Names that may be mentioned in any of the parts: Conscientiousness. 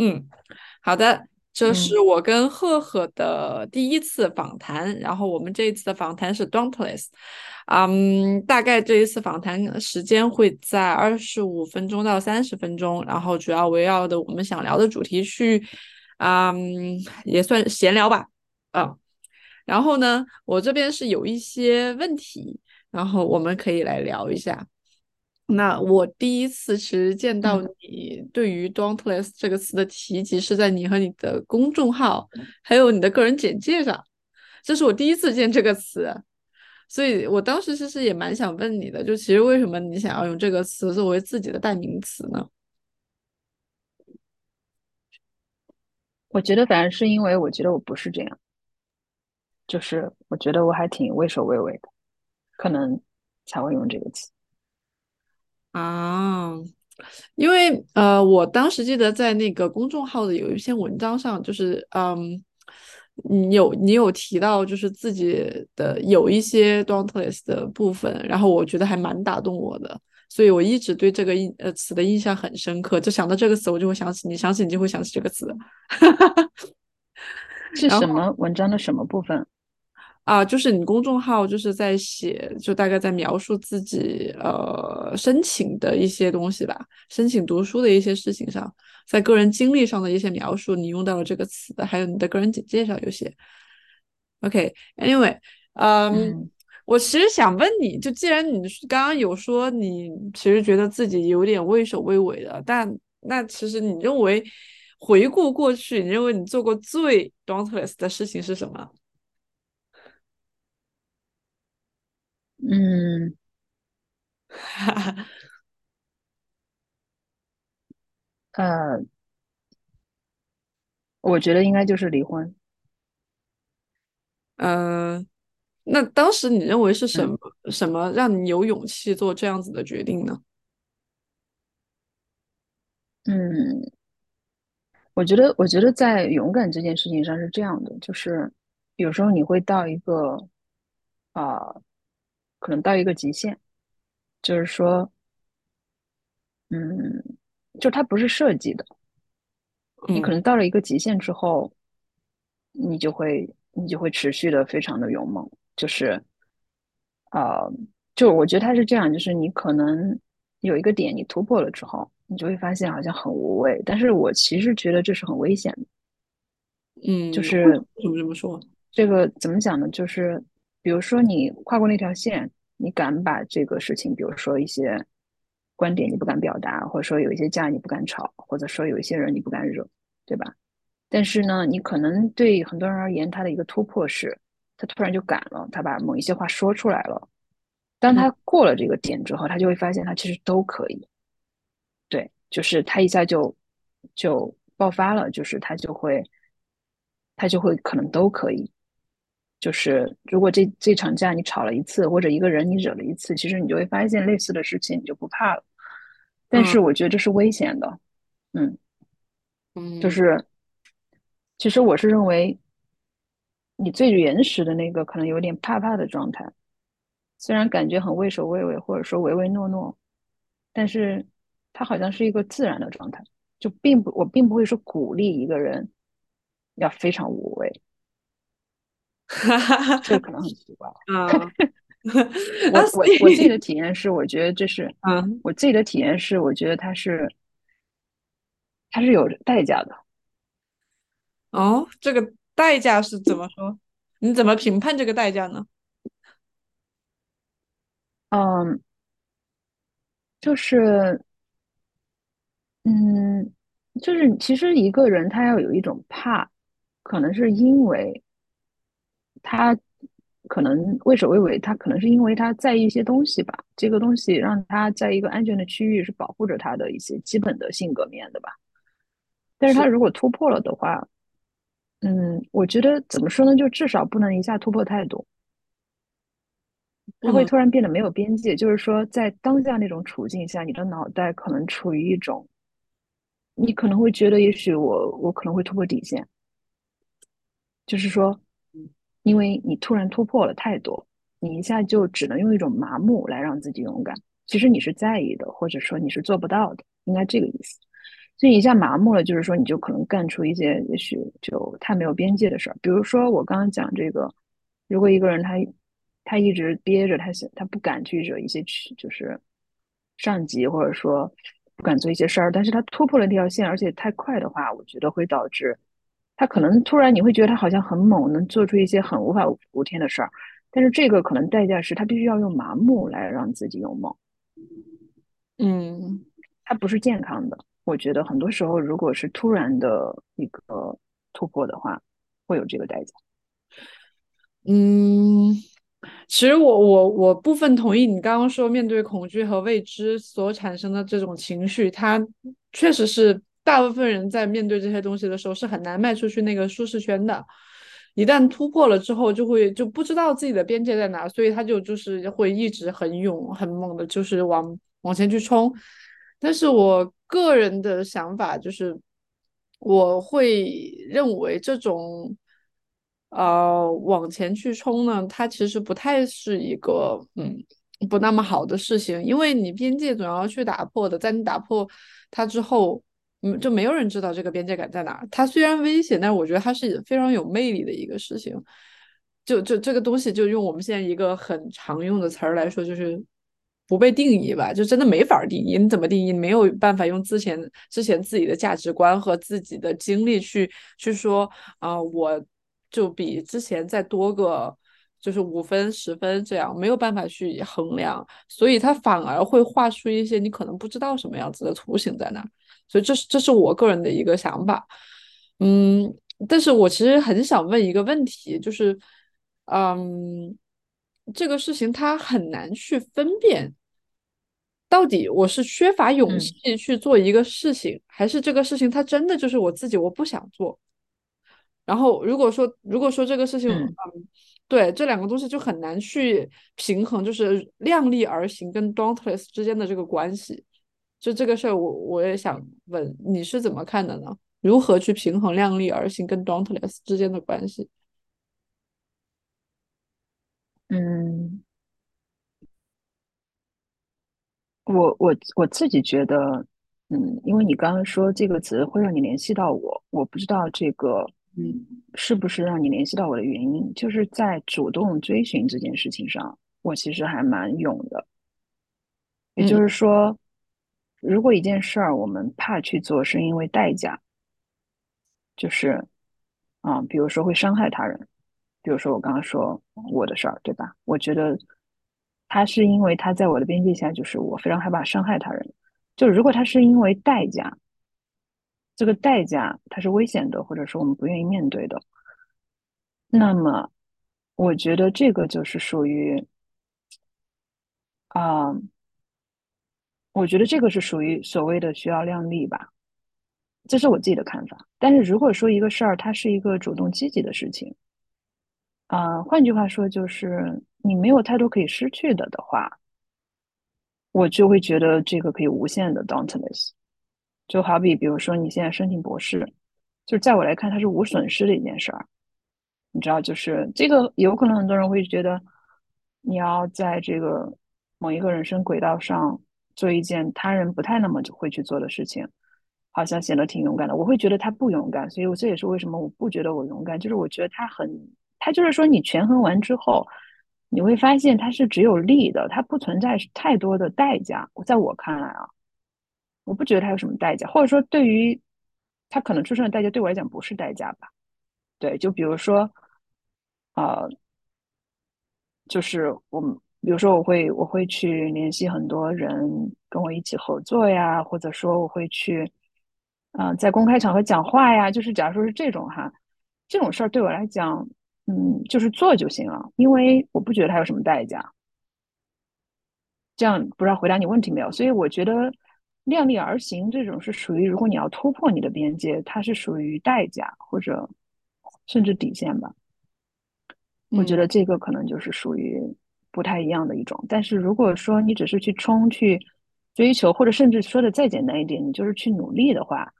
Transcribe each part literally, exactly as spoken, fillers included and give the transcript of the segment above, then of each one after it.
嗯，好的，这是我跟赫赫的第一次访谈，嗯、然后我们这一次的访谈是 Dauntless， 嗯，大概这一次访谈时间会在二十五分钟到三十分钟，然后主要围绕的我们想聊的主题去，嗯，也算闲聊吧，嗯，然后呢，我这边是有一些问题，然后我们可以来聊一下。那我第一次其实见到你对于 dauntless 这个词的提及是在你和你的公众号还有你的个人简介上，这是我第一次见这个词，所以我当时其实也蛮想问你的，就其实为什么你想要用这个词作为自己的代名词呢？我觉得反而是因为我觉得我不是这样，就是我觉得我还挺畏首畏尾的，可能才会用这个词啊，因为呃，我当时记得在那个公众号的有一篇文章上，就是嗯，你有你有提到就是自己的有一些 dauntless 的部分，然后我觉得还蛮打动我的，所以我一直对这个印呃词的印象很深刻，就想到这个词我就会想起你，想起你就会想起这个词。是什么文章的什么部分？啊，就是你公众号就是在写，就大概在描述自己呃申请的一些东西吧，申请读书的一些事情上，在个人经历上的一些描述，你用到了这个词，还有你的个人简介上有些。OK，Anyway，、okay, 嗯，嗯我其实想问你，就既然你刚刚有说你其实觉得自己有点畏首畏尾的，但那其实你认为回顾过去，你认为你做过最 dauntless 的事情是什么？嗯，呃，我觉得应该就是离婚。嗯、呃，那当时你认为是什么、嗯、什么让你有勇气做这样子的决定呢？嗯，我觉得，我觉得在勇敢这件事情上是这样的，就是有时候你会到一个啊。呃可能到一个极限，就是说，嗯，就它不是设计的，你可能到了一个极限之后，嗯、你就会你就会持续的非常的勇猛，就是，呃，就我觉得它是这样，就是你可能有一个点你突破了之后，你就会发现好像很无畏，但是我其实觉得这是很危险的，嗯，就是为什么这么说？这个怎么讲呢？就是。比如说你跨过那条线，你敢把这个事情，比如说一些观点你不敢表达，或者说有一些架你不敢吵，或者说有一些人你不敢惹，对吧？但是呢，你可能对很多人而言，他的一个突破是，他突然就敢了，他把某一些话说出来了。当他过了这个点之后，他就会发现他其实都可以。对，就是他一下就就爆发了，就是他就会他就会可能都可以。就是如果这这场架你吵了一次，或者一个人你惹了一次，其实你就会发现类似的事情你就不怕了。但是我觉得这是危险的，嗯，嗯就是其实我是认为你最原始的那个可能有点怕怕的状态，虽然感觉很畏首畏尾或者说唯唯诺诺，但是它好像是一个自然的状态，就并不我并不会说鼓励一个人要非常无畏。这可能很奇怪啊！我我我自己的体验是，我觉得这是嗯，我自己的体验是，我觉得它是它是有代价的。哦，这个代价是怎么说？你怎么评判这个代价呢？嗯，就是嗯，就是其实一个人他要有一种怕，可能是因为。他可能畏首畏尾，他可能是因为他在意一些东西吧，这个东西让他在一个安全的区域是保护着他的一些基本的性格面的吧。但是他如果突破了的话，嗯，我觉得怎么说呢，就至少不能一下突破太多，他会突然变得没有边界。嗯、就是说，在当下那种处境下，你的脑袋可能处于一种，你可能会觉得，也许我我可能会突破底线，就是说。因为你突然突破了太多，你一下就只能用一种麻木来让自己勇敢。其实你是在意的，或者说你是做不到的，应该这个意思。所以一下麻木了，就是说你就可能干出一些也许就太没有边界的事儿。比如说我刚刚讲这个，如果一个人他他一直憋着，他他不敢去惹一些就是上级，或者说不敢做一些事儿，但是他突破了这条线，而且太快的话，我觉得会导致他可能突然你会觉得他好像很猛，能做出一些很无法无天的事儿，但是这个可能代价是他必须要用麻木来让自己勇猛。嗯，它不是健康的。我觉得很多时候，如果是突然的一个突破的话，会有这个代价。嗯，其实我我我部分同意你刚刚说，面对恐惧和未知所产生的这种情绪，它确实是大部分人在面对这些东西的时候是很难迈出去那个舒适圈的。一旦突破了之后，就会就不知道自己的边界在哪，所以他就就是会一直很勇很猛的，就是往往前去冲。但是我个人的想法就是，我会认为这种呃往前去冲呢，它其实不太是一个嗯不那么好的事情，因为你边界总要去打破的，在你打破它之后。嗯，就没有人知道这个边界感在哪。它虽然危险，但是我觉得它是非常有魅力的一个事情。就就这个东西，就用我们现在一个很常用的词儿来说，就是不被定义吧，就真的没法定义。你怎么定义？没有办法用之前之前自己的价值观和自己的经历去去说啊、呃，我就比之前再多个就是五分十分这样，没有办法去衡量，所以它反而会画出一些你可能不知道什么样子的图形在那。所以这是这是我个人的一个想法。嗯，但是我其实很想问一个问题，就是嗯，这个事情它很难去分辨到底我是缺乏勇气去做一个事情、嗯、还是这个事情它真的就是我自己我不想做。然后如果说如果说这个事情 嗯, 嗯，对，这两个东西就很难去平衡，就是量力而行跟 dauntless 之间的这个关系。就这个事儿，我我也想问你是怎么看的呢？如何去平衡量力而行跟 dauntless 之间的关系？嗯，我我我自己觉得，嗯，因为你刚刚说这个词会让你联系到我，我不知道这个嗯是不是让你联系到我的原因，就是在主动追寻这件事情上，我其实还蛮勇的，也就是说。嗯，如果一件事儿我们怕去做是因为代价，就是啊、嗯，比如说会伤害他人，比如说我刚刚说我的事儿，对吧？我觉得他是因为他在我的边界下，就是我非常害怕伤害他人。就如果他是因为代价，这个代价它是危险的，或者说我们不愿意面对的，那么我觉得这个就是属于啊。嗯，我觉得这个是属于所谓的需要量力吧，这是我自己的看法。但是如果说一个事儿它是一个主动积极的事情，啊、呃，换句话说就是你没有太多可以失去的的话，我就会觉得这个可以无限的 dauntless。就好比比如说你现在申请博士，就是在我来看它是无损失的一件事儿，你知道，就是这个有可能很多人会觉得你要在这个某一个人生轨道上。做一件他人不太那么会去做的事情，好像显得挺勇敢的。我会觉得他不勇敢，所以我这也是为什么我不觉得我勇敢。就是我觉得他很，他就是说你权衡完之后，你会发现他是只有利的，它不存在太多的代价。在我看来啊，我不觉得他有什么代价，或者说对于他可能出生的代价，对我来讲不是代价吧？对，就比如说，呃，就是我们。比如说我会我会去联系很多人跟我一起合作呀，或者说我会去、呃、在公开场合讲话呀，就是假如说是这种哈，这种事儿对我来讲嗯，就是做就行了，因为我不觉得它有什么代价。这样不知道回答你问题没有。所以我觉得量力而行这种是属于如果你要突破你的边界，它是属于代价或者甚至底线吧。我觉得这个可能就是属于不太一样的一种。但是如果说你只是去冲去追求，或者甚至说的再简单一点，你就是去努力的话，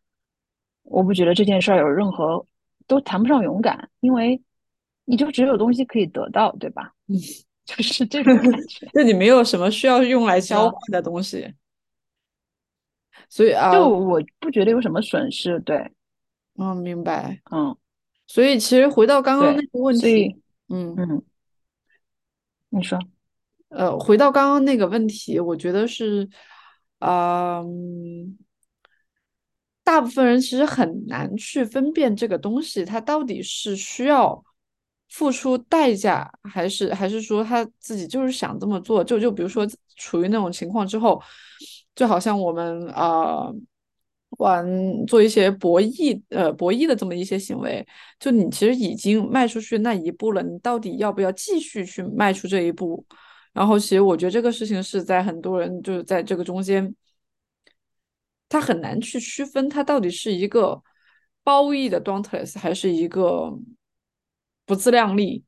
我不觉得这件事儿有任何都谈不上勇敢，因为你就只有东西可以得到，对吧？嗯，就是这种感觉。那你没有什么需要用来交换的东西。所以啊，就我不觉得有什么损失。对，嗯，明白，嗯，所以其实回到刚刚那对，个问所题，以嗯。嗯，你说，呃，回到刚刚那个问题，我觉得是，啊嗯、大部分人其实很难去分辨这个东西，它到底是需要付出代价，还是还是说他自己就是想这么做。就就比如说处于那种情况之后，就好像我们啊、呃玩做一些博弈，呃博弈的这么一些行为，就你其实已经迈出去那一步了，你到底要不要继续去迈出这一步？然后其实我觉得这个事情是在很多人就是在这个中间，他很难去区分他到底是一个褒义的 dauntless 还是一个不自量力。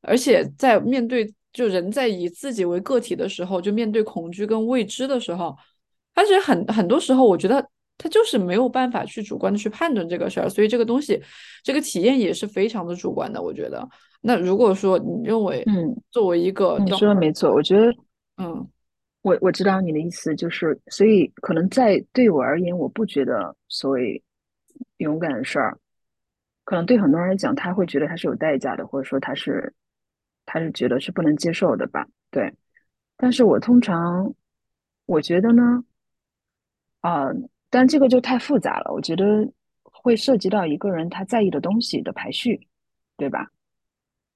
而且在面对就人在以自己为个体的时候，就面对恐惧跟未知的时候，他其实很很多时候，我觉得他就是没有办法去主观的去判断这个事儿，所以这个东西，这个体验也是非常的主观的。我觉得，那如果说你认为嗯，作为一个 你 说的 dauntless，没错，我觉得。嗯我我知道你的意思，就是所以可能在对我而言，我不觉得所谓勇敢的事儿，可能对很多人来讲，他会觉得他是有代价的，或者说他是他是觉得是不能接受的吧？对。但是我通常我觉得呢，啊、但这个就太复杂了，我觉得会涉及到一个人他在意的东西的排序，对吧？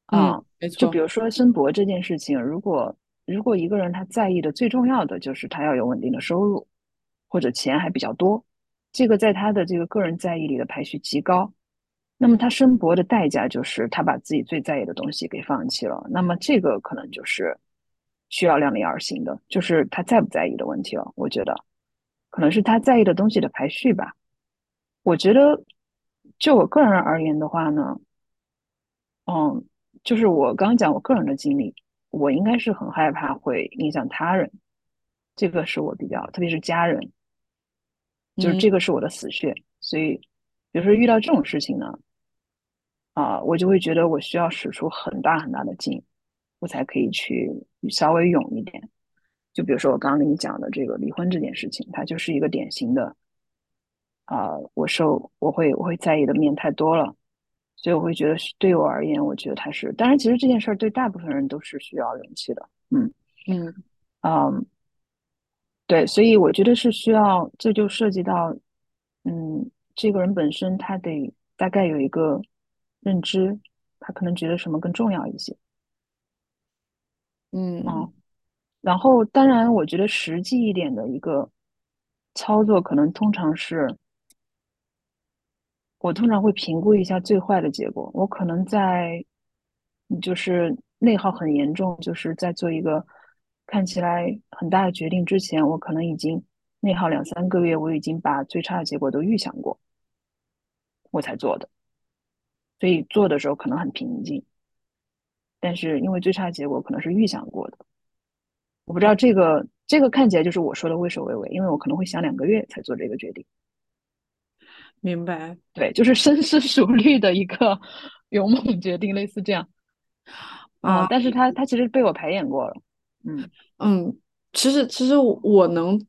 嗯，啊，没就比错，如说申博这件事情，如果如果一个人他在意的最重要的就是他要有稳定的收入，或者钱还比较多，这个在他的这个个人在意里的排序极高。那么他申博的代价就是他把自己最在意的东西给放弃了。那么这个可能就是需要量力而行的，就是他在不在意的问题了。我觉得可能是他在意的东西的排序吧。我觉得就我个人而言的话呢，嗯，就是我刚刚讲我个人的经历，我应该是很害怕会影响他人，这个是我比较，特别是家人，就是嗯这个是我的死穴，所以有时候遇到这种事情呢，啊，我就会觉得我需要使出很大很大的劲，我才可以去稍微勇一点。就比如说我刚刚跟你讲的这个离婚这件事情，它就是一个典型的啊，我受我会我会在意的面太多了，所以我会觉得是对我而言，我觉得它是，当然其实这件事儿对大部分人都是需要勇气的，嗯嗯嗯，对，所以我觉得是需要，这就涉及到，嗯，这个人本身他得大概有一个认知，他可能觉得什么更重要一些，嗯，嗯，然后当然我觉得实际一点的一个操作，可能通常是我通常会评估一下最坏的结果，我可能在就是内耗很严重，就是在做一个看起来很大的决定之前，我可能已经内耗两三个月，我已经把最差的结果都预想过，我才做的。所以做的时候可能很平静，但是因为最差的结果可能是预想过的，我不知道这个这个看起来就是我说的畏首畏尾，因为我可能会想两个月才做这个决定。明白。对，就是深思熟虑的一个 勇猛决定，类似这样。啊。嗯，但是他他其实被我排演过了。嗯嗯，其实其实我我能，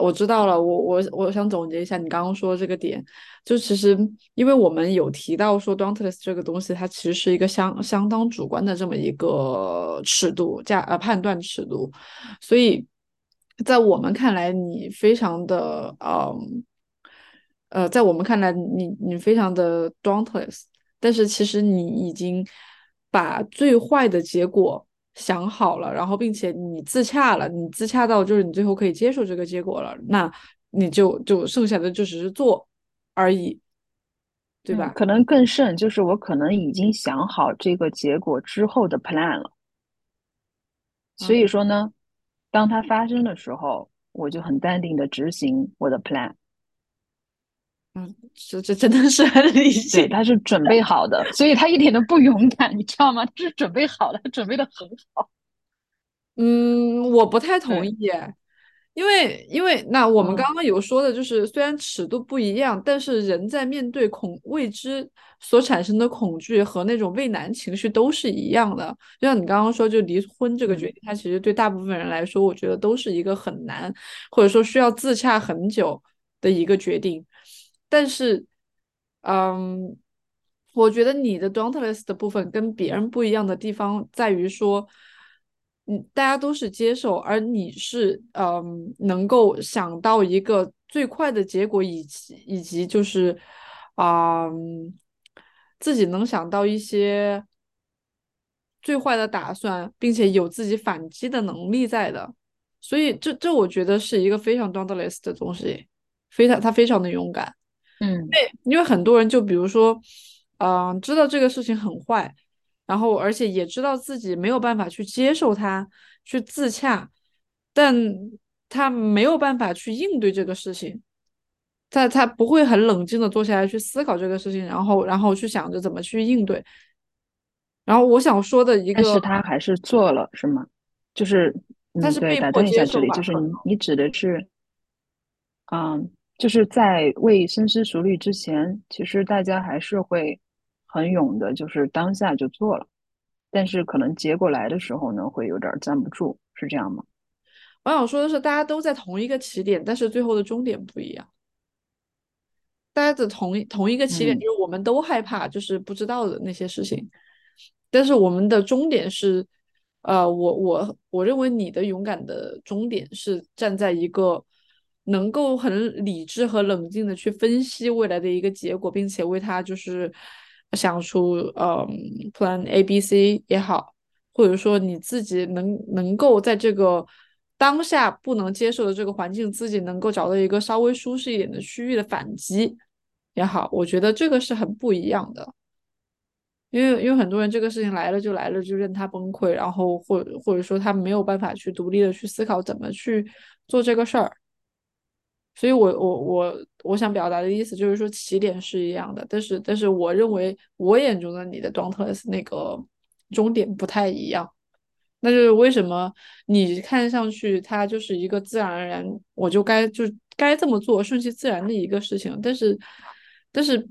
我知道了。我我我想总结一下你刚刚说的这个点，就其实因为我们有提到说 dauntless 这个东西，它其实是一个相相当主观的这么一个尺度价呃判断尺度，所以在我们看来，你非常的嗯呃，在我们看来你你非常的 dauntless，但是其实你已经把最坏的结果想好了，然后并且你自洽了，你自洽到就是你最后可以接受这个结果了，那你就就剩下的就只是做而已，对嗯，吧？可能更甚，就是我可能已经想好这个结果之后的 plan 了。所嗯以说呢，当它发生的时候，我就很淡定的执行我的 plan。嗯，这这真的是很理对，性。他是准备好的，所以他一点都不勇敢，你知道吗？他是准备好的，他准备的很好。嗯，我不太同对，意耶，因为因为那我们刚刚有说的就是虽然尺度不一样，但是人在面对恐未知所产生的恐惧和那种畏难情绪都是一样的。就像你刚刚说就离婚这个决定，它其实对大部分人来说我觉得都是一个很难或者说需要自洽很久的一个决定。但是嗯，我觉得你的 dauntless 的部分跟别人不一样的地方在于说大家都是接受，而你是、嗯、能够想到一个最快的结果，以及以及就是、嗯、自己能想到一些最坏的打算，并且有自己反击的能力在的。所以这这我觉得是一个非常 dauntless 的东西，非常他非常的勇敢。嗯，对，因为很多人就比如说、呃、知道这个事情很坏，然后而且也知道自己没有办法去接受它去自洽，但他没有办法去应对这个事情，他他不会很冷静的坐下来去思考这个事情，然后然后去想着怎么去应对。然后我想说的一个，但是他还是做了是吗？就是他是被迫接受吧。就是你你指的是嗯，就是在未深思熟虑之前，其实大家还是会很勇的，就是当下就做了，但是可能结果来的时候呢会有点站不住，是这样吗？我想说的是大家都在同一个起点，但是最后的终点不一样。大家的同一同一个起点就是我们都害怕就是不知道的那些事情、嗯、但是我们的终点是呃，我我我认为你的勇敢的终点是站在一个能够很理智和冷静的去分析未来的一个结果，并且为它就是想出嗯 plan A B C 也好，或者说你自己能能够在这个当下不能接受的这个环境，自己能够找到一个稍微舒适一点的区域的反击也好，我觉得这个是很不一样的。因为因为很多人这个事情来了就来了，就任他崩溃，然后或者或者说他没有办法去独立的去思考怎么去做这个事儿。所以我我我我想表达的意思就是说起点是一样的，但是但是我认为我眼中的你的 dauntless 那个终点不太一样。那就是为什么你看上去它就是一个自然而然我就该就该这么做顺其自然的一个事情，但是但是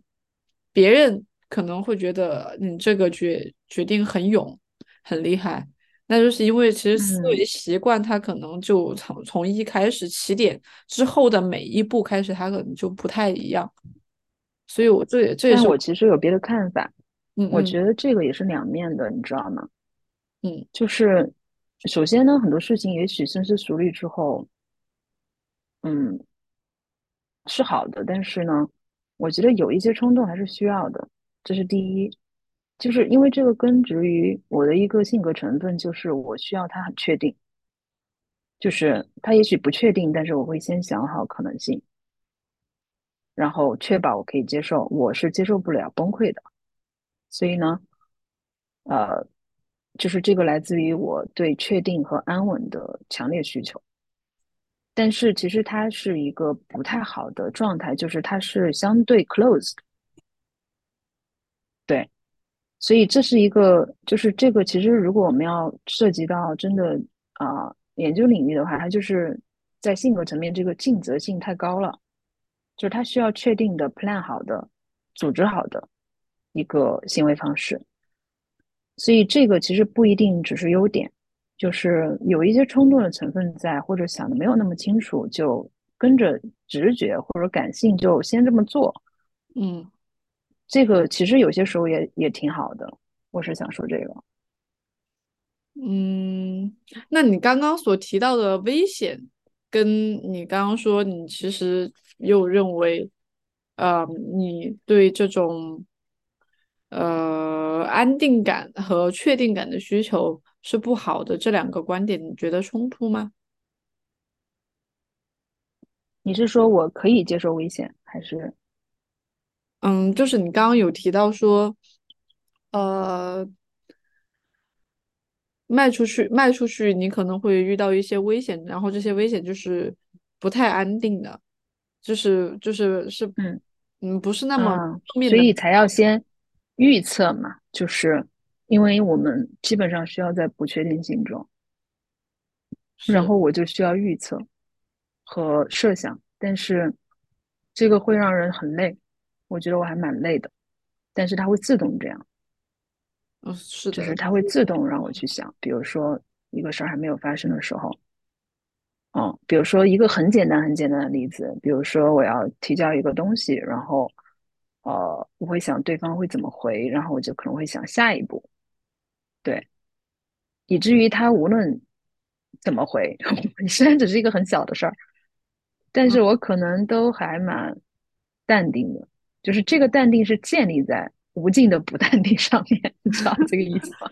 别人可能会觉得你这个决决定很勇很厉害，那就是因为其实思维习惯它可能就从从一开始起点之后的每一步开始它可能就不太一样，所以我这也这也是但我其实有别的看法。嗯嗯，我觉得这个也是两面的，你知道吗？嗯，就是首先呢很多事情也许深思熟虑之后嗯是好的，但是呢我觉得有一些冲动还是需要的，这是第一。就是因为这个根植于我的一个性格成分，就是我需要它很确定，就是它也许不确定，但是我会先想好可能性，然后确保我可以接受，我是接受不了崩溃的。所以呢呃，就是这个来自于我对确定和安稳的强烈需求。但是其实它是一个不太好的状态，就是它是相对 closed。 对，所以这是一个，就是这个其实如果我们要涉及到真的啊、呃、研究领域的话，它就是在性格层面这个尽责性太高了，就是它需要确定的 plan 好的组织好的一个行为方式。所以这个其实不一定只是优点，就是有一些冲动的成分在，或者想的没有那么清楚就跟着直觉或者感性就先这么做。嗯，这个其实有些时候也也挺好的，我是想说这个。嗯，那你刚刚所提到的危险，跟你刚刚说你其实又认为，呃，你对这种呃安定感和确定感的需求是不好的，这两个观点你觉得冲突吗？你是说我可以接受危险，还是？嗯，就是你刚刚有提到说呃，卖出去卖出去你可能会遇到一些危险，然后这些危险就是不太安定的，就是就是是嗯嗯不是那么正面的、嗯、所以才要先预测嘛，就是因为我们基本上需要在不确定性中，然后我就需要预测，和设想，但是这个会让人很累，我觉得我还蛮累的，但是它会自动这样。嗯，是的，就是它会自动让我去想，比如说一个事儿还没有发生的时候，嗯，比如说一个很简单很简单的例子，比如说我要提交一个东西，然后呃，我会想对方会怎么回，然后我就可能会想下一步，对，以至于他无论怎么回，虽然只是一个很小的事儿，但是我可能都还蛮淡定的，就是这个淡定是建立在无尽的不淡定上面，你知道这个意思吗？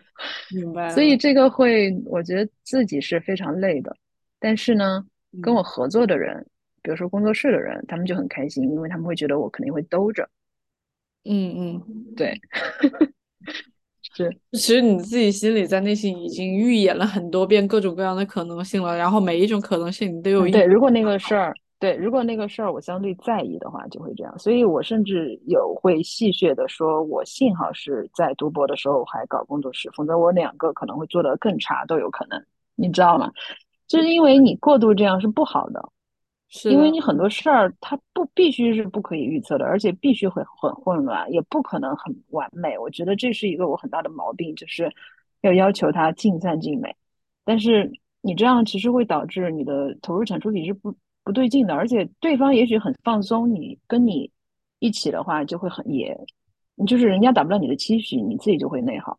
明白了。所以这个会，我觉得自己是非常累的，但是呢，跟我合作的人，嗯、比如说工作室的人，他们就很开心，因为他们会觉得我肯定会兜着。嗯嗯，对，是。其实你自己心里在内心已经预演了很多遍各种各样的可能性了，然后每一种可能性你都有一、嗯。对，如果那个事儿。对，如果那个事儿我相对在意的话，就会这样。所以我甚至有会戏谑的说，我幸好是在读博的时候还搞工作室，否则我两个可能会做得更差，都有可能，你知道吗？就是因为你过度这样是不好的，是因为你很多事儿它不必须是不可以预测的，而且必须会很混乱，也不可能很完美。我觉得这是一个我很大的毛病，就是要要求它尽善尽美，但是你这样其实会导致你的投入产出比是不。不对劲的，而且对方也许很放松，你跟你一起的话就会很也，就是人家达不到你的期许，你自己就会内耗。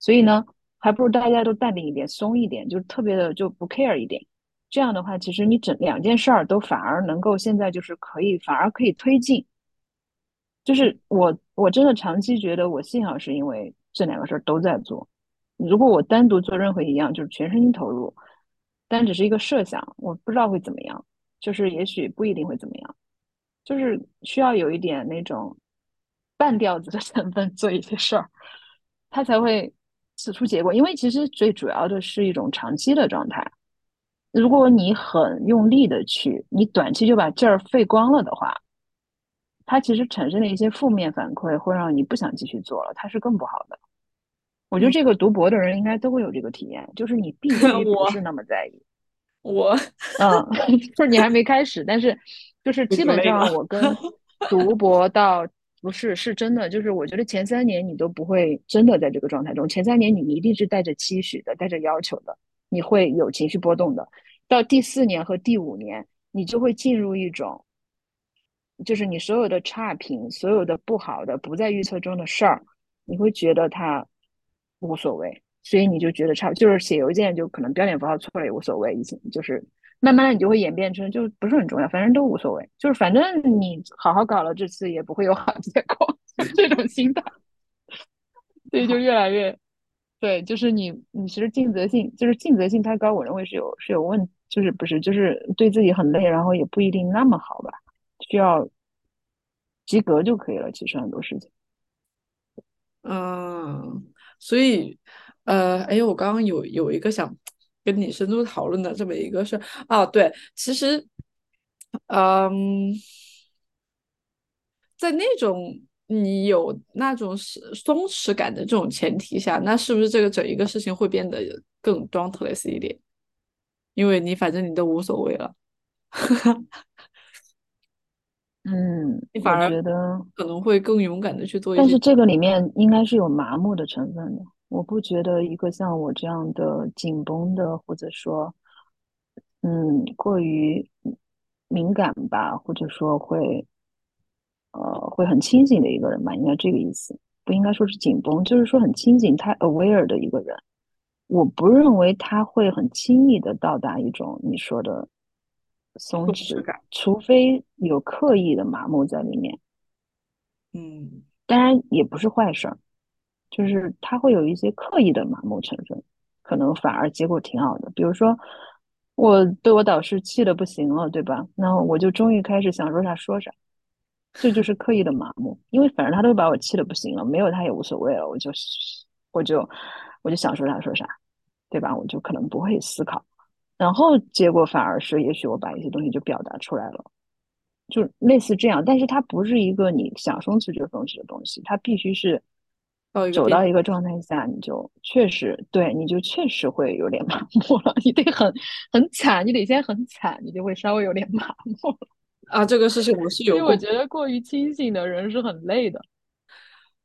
所以呢，还不如大家都淡定一点，松一点，就是特别的就不 care 一点。这样的话，其实你整两件事儿都反而能够现在就是可以，反而可以推进。就是我我真的长期觉得我幸好是因为这两个事儿都在做，如果我单独做任何一样，就是全身心投入，但只是一个设想，我不知道会怎么样。就是也许不一定会怎么样，就是需要有一点那种半吊子的成分做一些事儿，它才会指出结果。因为其实最主要的是一种长期的状态。如果你很用力的去，你短期就把劲儿费光了的话，它其实产生的一些负面反馈会让你不想继续做了，它是更不好的。我觉得这个读博的人应该都会有这个体验，就是你必须不是那么在意。我嗯，就是你还没开始，但是就是基本上我跟读博到不是是真的，就是我觉得前三年你都不会真的在这个状态中，前三年你一定是带着期许的，带着要求的，你会有情绪波动的。到第四年和第五年，你就会进入一种，就是你所有的差评、所有的不好的、不在预测中的事儿，你会觉得它无所谓。所以你就觉得差，就是写邮件就可能标点符号错了也无所谓，以前就是慢慢你就会演变成就不是很重要，反正都无所谓，就是反正你好好搞了，这次也不会有好结果，这种心态，所以就越来越，对，就是你你其实尽责性就是尽责性太高，我认为是有是有问，就是不是就是对自己很累，然后也不一定那么好吧，需要及格就可以了，其实很多事情，嗯，所以。呃，哎，我刚刚有有一个想跟你深度讨论的这么一个事啊，对，其实，嗯，在那种你有那种松弛感的这种前提下，那是不是这个整一个事情会变得更 dauntless 一点？因为你反正你都无所谓了，嗯，你反而觉得可能会更勇敢的去做一些，但是这个里面应该是有麻木的成分的。我不觉得一个像我这样的紧绷的，或者说，嗯，过于敏感吧，或者说会，呃，会很清醒的一个人吧，应该这个意思，不应该说是紧绷，就是说很清醒、太 aware 的一个人。我不认为他会很轻易的到达一种你说的松弛感，除非有刻意的麻木在里面。嗯，当然也不是坏事儿。就是他会有一些刻意的麻木成分，可能反而结果挺好的。比如说，我被我导师气得不行了，对吧？那我就终于开始想说啥说啥，这就是刻意的麻木。因为反正他都把我气得不行了，没有他也无所谓了，我就我就我就想说啥说啥，对吧？我就可能不会思考，然后结果反而是，也许我把一些东西就表达出来了。就类似这样，但是它不是一个你想松弛就松弛的东西，它必须是到一个走到一个状态下，你就确实对你就确实会有点麻木了，你得很很惨，你得先很惨，你就会稍微有点麻木了啊。这个事情我是有，因为我觉得过于清醒的人是很累的。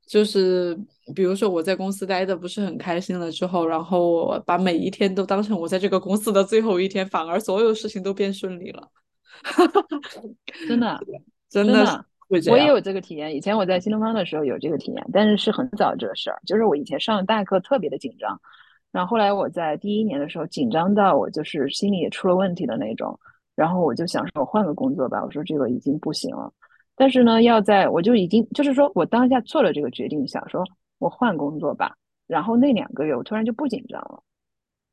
就是比如说我在公司待的不是很开心了之后，然后我把每一天都当成我在这个公司的最后一天，反而所有事情都变顺利了。真的真的，我也有这个体验。以前我在新东方的时候有这个体验，但是是很早这个事儿。就是我以前上大课特别的紧张，然后后来我在第一年的时候紧张到我就是心里也出了问题的那种，然后我就想说我换个工作吧，我说这个已经不行了。但是呢要在我就已经就是说我当下做了这个决定，想说我换工作吧，然后那两个月我突然就不紧张了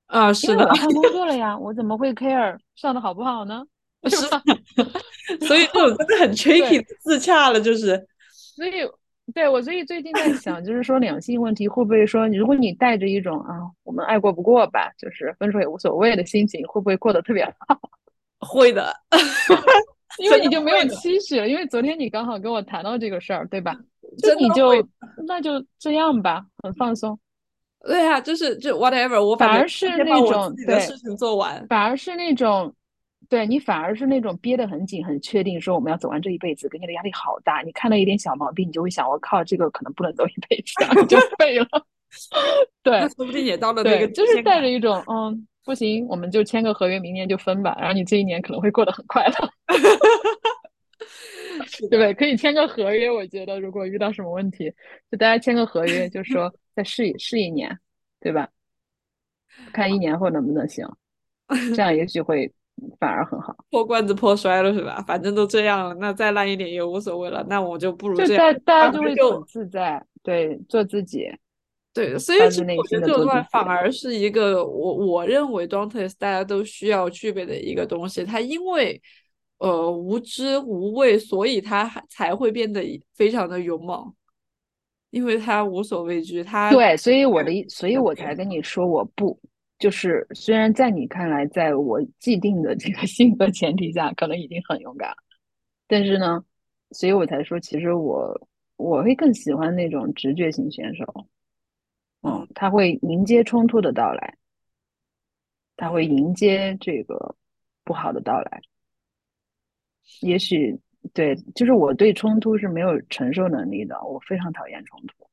啊。是的，因为我换工作了呀，我怎么会 care 上的好不好呢？是吧？所以这种真的很 tricky 自洽了，就是所以对我所以最近在想，就是说两性问题会不会说如果你带着一种啊我们爱过不过吧，就是分手也无所谓的心情，会不会过得特别好？会的。因为你就没有期许了，因为昨天你刚好跟我谈到这个事儿，对吧？这你就那就这样吧，很放松。对啊，就是就 whatever， 我反而是那种对事情做完，反而是那种对你反而是那种憋得很紧，很确定说我们要走完这一辈子，给你的压力好大。你看到一点小毛病，你就会想，我靠，这个可能不能走一辈子，啊，就废了。对，说不定也到了那个，就是带着一种嗯。不行我们就签个合约，明年就分吧，然后你这一年可能会过得很快乐。对吧？可以签个合约，我觉得如果遇到什么问题就大家签个合约，就说再试试一年，对吧？看一年后能不能行，这样也许会反而很好。破罐子破摔了是吧？反正都这样了，那再烂一点也无所谓了，那我就不如这样，就大家就会很自在。对，做自己。对，所以我觉得这种话反而是一个我我认为 Dauntless 大家都需要具备的一个东西。它因为呃无知无畏，所以它才会变得非常的勇猛，因为它无所畏惧。它对，所以我的所以我才跟你说我不，就是虽然在你看来在我既定的这个性格前提下可能已经很勇敢，但是呢所以我才说其实我我会更喜欢那种直觉型选手。嗯，他会迎接冲突的到来，他会迎接这个不好的到来。也许对，就是我对冲突是没有承受能力的，我非常讨厌冲突。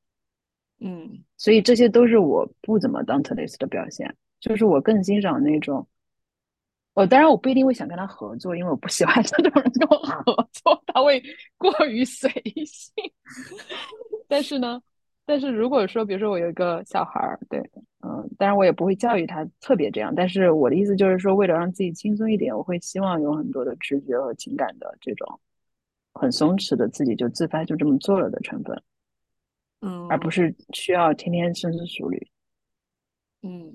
嗯，所以这些都是我不怎么dauntless的表现，就是我更欣赏那种。我、哦、当然我不一定会想跟他合作，因为我不喜欢这种人跟我合作，他会过于随性。但是呢。但是如果说比如说我有一个小孩儿，对嗯，当然我也不会教育他特别这样，但是我的意思就是说为了让自己轻松一点，我会希望有很多的直觉和情感的这种很松弛的自己就自发就这么做了的成分，嗯，而不是需要天天深思熟虑。嗯，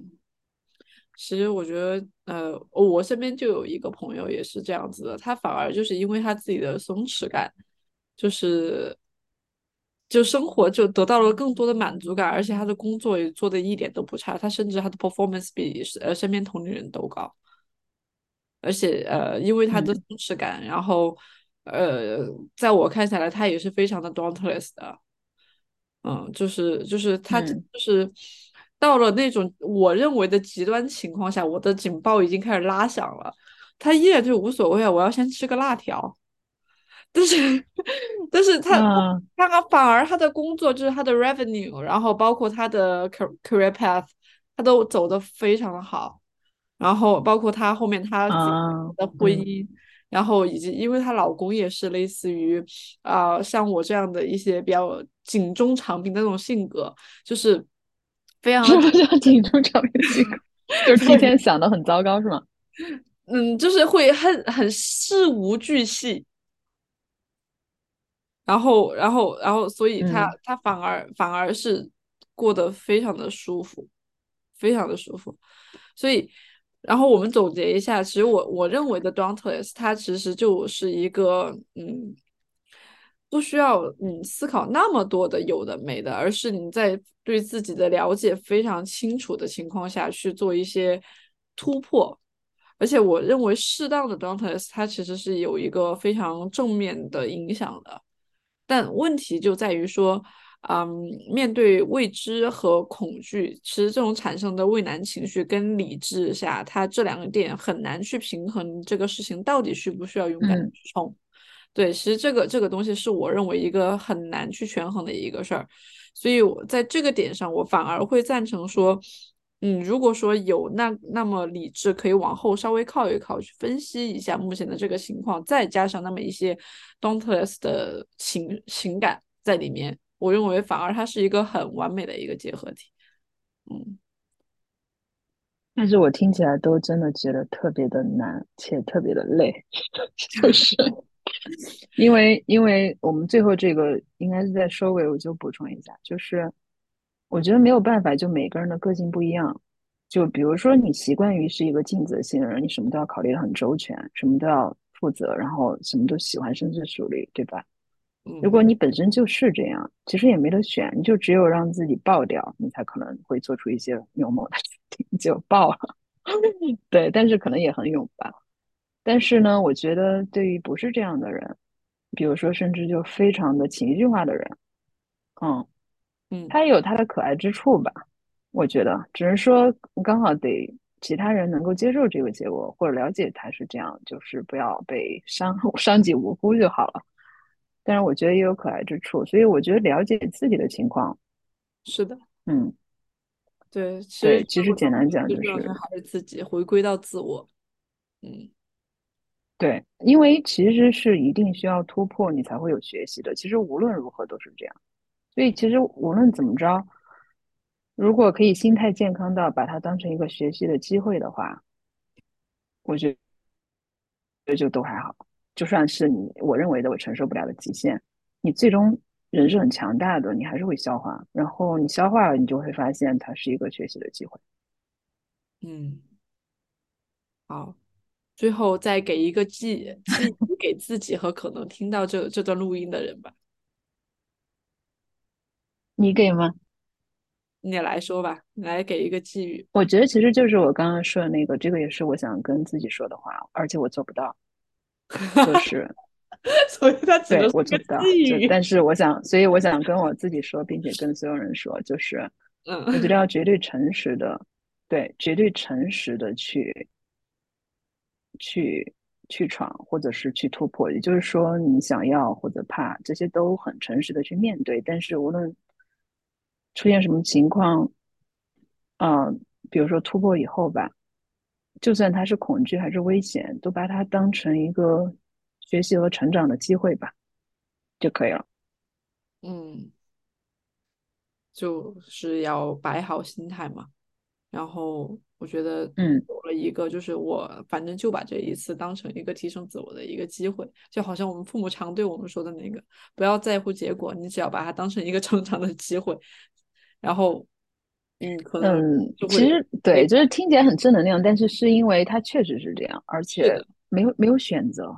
其实我觉得呃，我身边就有一个朋友也是这样子的，他反而就是因为他自己的松弛感就是就生活就得到了更多的满足感，而且他的工作也做的一点都不差，他甚至他的 performance 比呃身边同龄人都高，而且呃因为他的松弛感，嗯，然后呃在我看下来他也是非常的 dauntless 的。嗯，就是就是他就是到了那种我认为的极端情况下，我的警报已经开始拉响了，他依然就无所谓啊，我要先吃个辣条。但是但是他他、嗯、反而他的工作就是他的 revenue， 然后包括他的 career path 他都走得非常的好，然后包括他后面他的婚姻，嗯，然后以及因为她老公也是类似于啊、呃、像我这样的一些比较警钟长鸣的那种性格，就是非常什么叫警钟长鸣的性格？就是提前想得很糟糕是吗？嗯，就是会很很事无巨细，然后然后然后所以他、嗯、他反而反而是过得非常的舒服，非常的舒服。所以然后我们总结一下，其实我我认为的 dauntless 它其实就是一个嗯不需要嗯思考那么多的有的没的，而是你在对自己的了解非常清楚的情况下去做一些突破。而且我认为适当的 dauntless 它其实是有一个非常正面的影响的，但问题就在于说嗯，面对未知和恐惧，其实这种产生的畏难情绪跟理智下，它这两个点很难去平衡这个事情到底需不需要勇敢去冲、嗯、对，其实这个这个东西是我认为一个很难去权衡的一个事儿，所以我在这个点上我反而会赞成说，嗯，如果说有那那么理智可以往后稍微靠一靠，去分析一下目前的这个情况，再加上那么一些 dauntless 的情情感在里面，我认为反而它是一个很完美的一个结合体。嗯，但是我听起来都真的觉得特别的难且特别的累，就是因为因为我们最后这个应该是在收尾，我就补充一下，就是我觉得没有办法，就每个人的个性不一样，就比如说你习惯于是一个尽责性的人，你什么都要考虑得很周全，什么都要负责，然后什么都喜欢深思熟虑，对吧？如果你本身就是这样，其实也没得选，你就只有让自己爆掉，你才可能会做出一些勇猛的决定，就爆了对，但是可能也很勇吧。但是呢，我觉得对于不是这样的人，比如说甚至就非常的情绪化的人，嗯他有他的可爱之处吧，我觉得只是说刚好得其他人能够接受这个结果，或者了解他是这样，就是不要被伤伤及无辜就好了，但是我觉得也有可爱之处，所以我觉得了解自己的情况是的，嗯，对，其实对，其实简单讲就是还是自己回归到自我，嗯，对，因为其实是一定需要突破你才会有学习的，其实无论如何都是这样，所以其实无论怎么着，如果可以心态健康到把它当成一个学习的机会的话，我觉得就都还好，就算是你我认为的我承受不了的极限，你最终人是很强大的，你还是会消化，然后你消化了你就会发现它是一个学习的机会。嗯，好，最后再给一个记记给自己和可能听到这这段录音的人吧。你给吗？你来说吧，你来给一个寄语。我觉得其实就是我刚刚说的那个，这个也是我想跟自己说的话，而且我做不到，就是，所以他只能是个寄语，对，我做不到，就但是我想，所以我想跟我自己说，并且跟所有人说，就是，嗯，我觉得要绝对诚实的，对，绝对诚实的去，去。去闯或者是去突破，也就是说你想要或者怕，这些都很诚实的去面对，但是无论出现什么情况、呃、比如说突破以后吧，就算它是恐惧还是危险，都把它当成一个学习和成长的机会吧就可以了。嗯，就是要摆好心态嘛，然后我觉得有了一个就是我反正就把这一次当成一个提升自我的一个机会，就好像我们父母常对我们说的那个不要在乎结果，你只要把它当成一个成长的机会，然后嗯，可能就会、嗯、其实对，就是听起来很正能量，但是是因为它确实是这样，而且没有没有选择，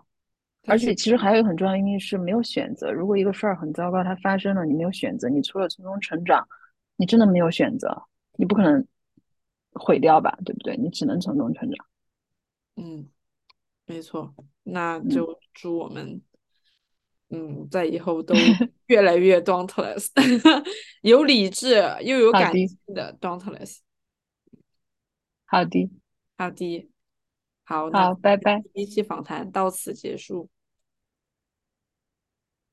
而且其实还有一个很重要的因素是没有选择，如果一个事儿很糟糕它发生了，你没有选择，你除了从中成长，你真的没有选择，你不可能毁掉吧，对不对？你只能从中成长。嗯，没错。那就祝我们，嗯，嗯在以后都越来越 dauntless， 有理智又有感性的 dauntless。好的，好的，好，好，拜拜。第一期访谈到此结束。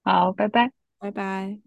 好，拜拜，拜拜。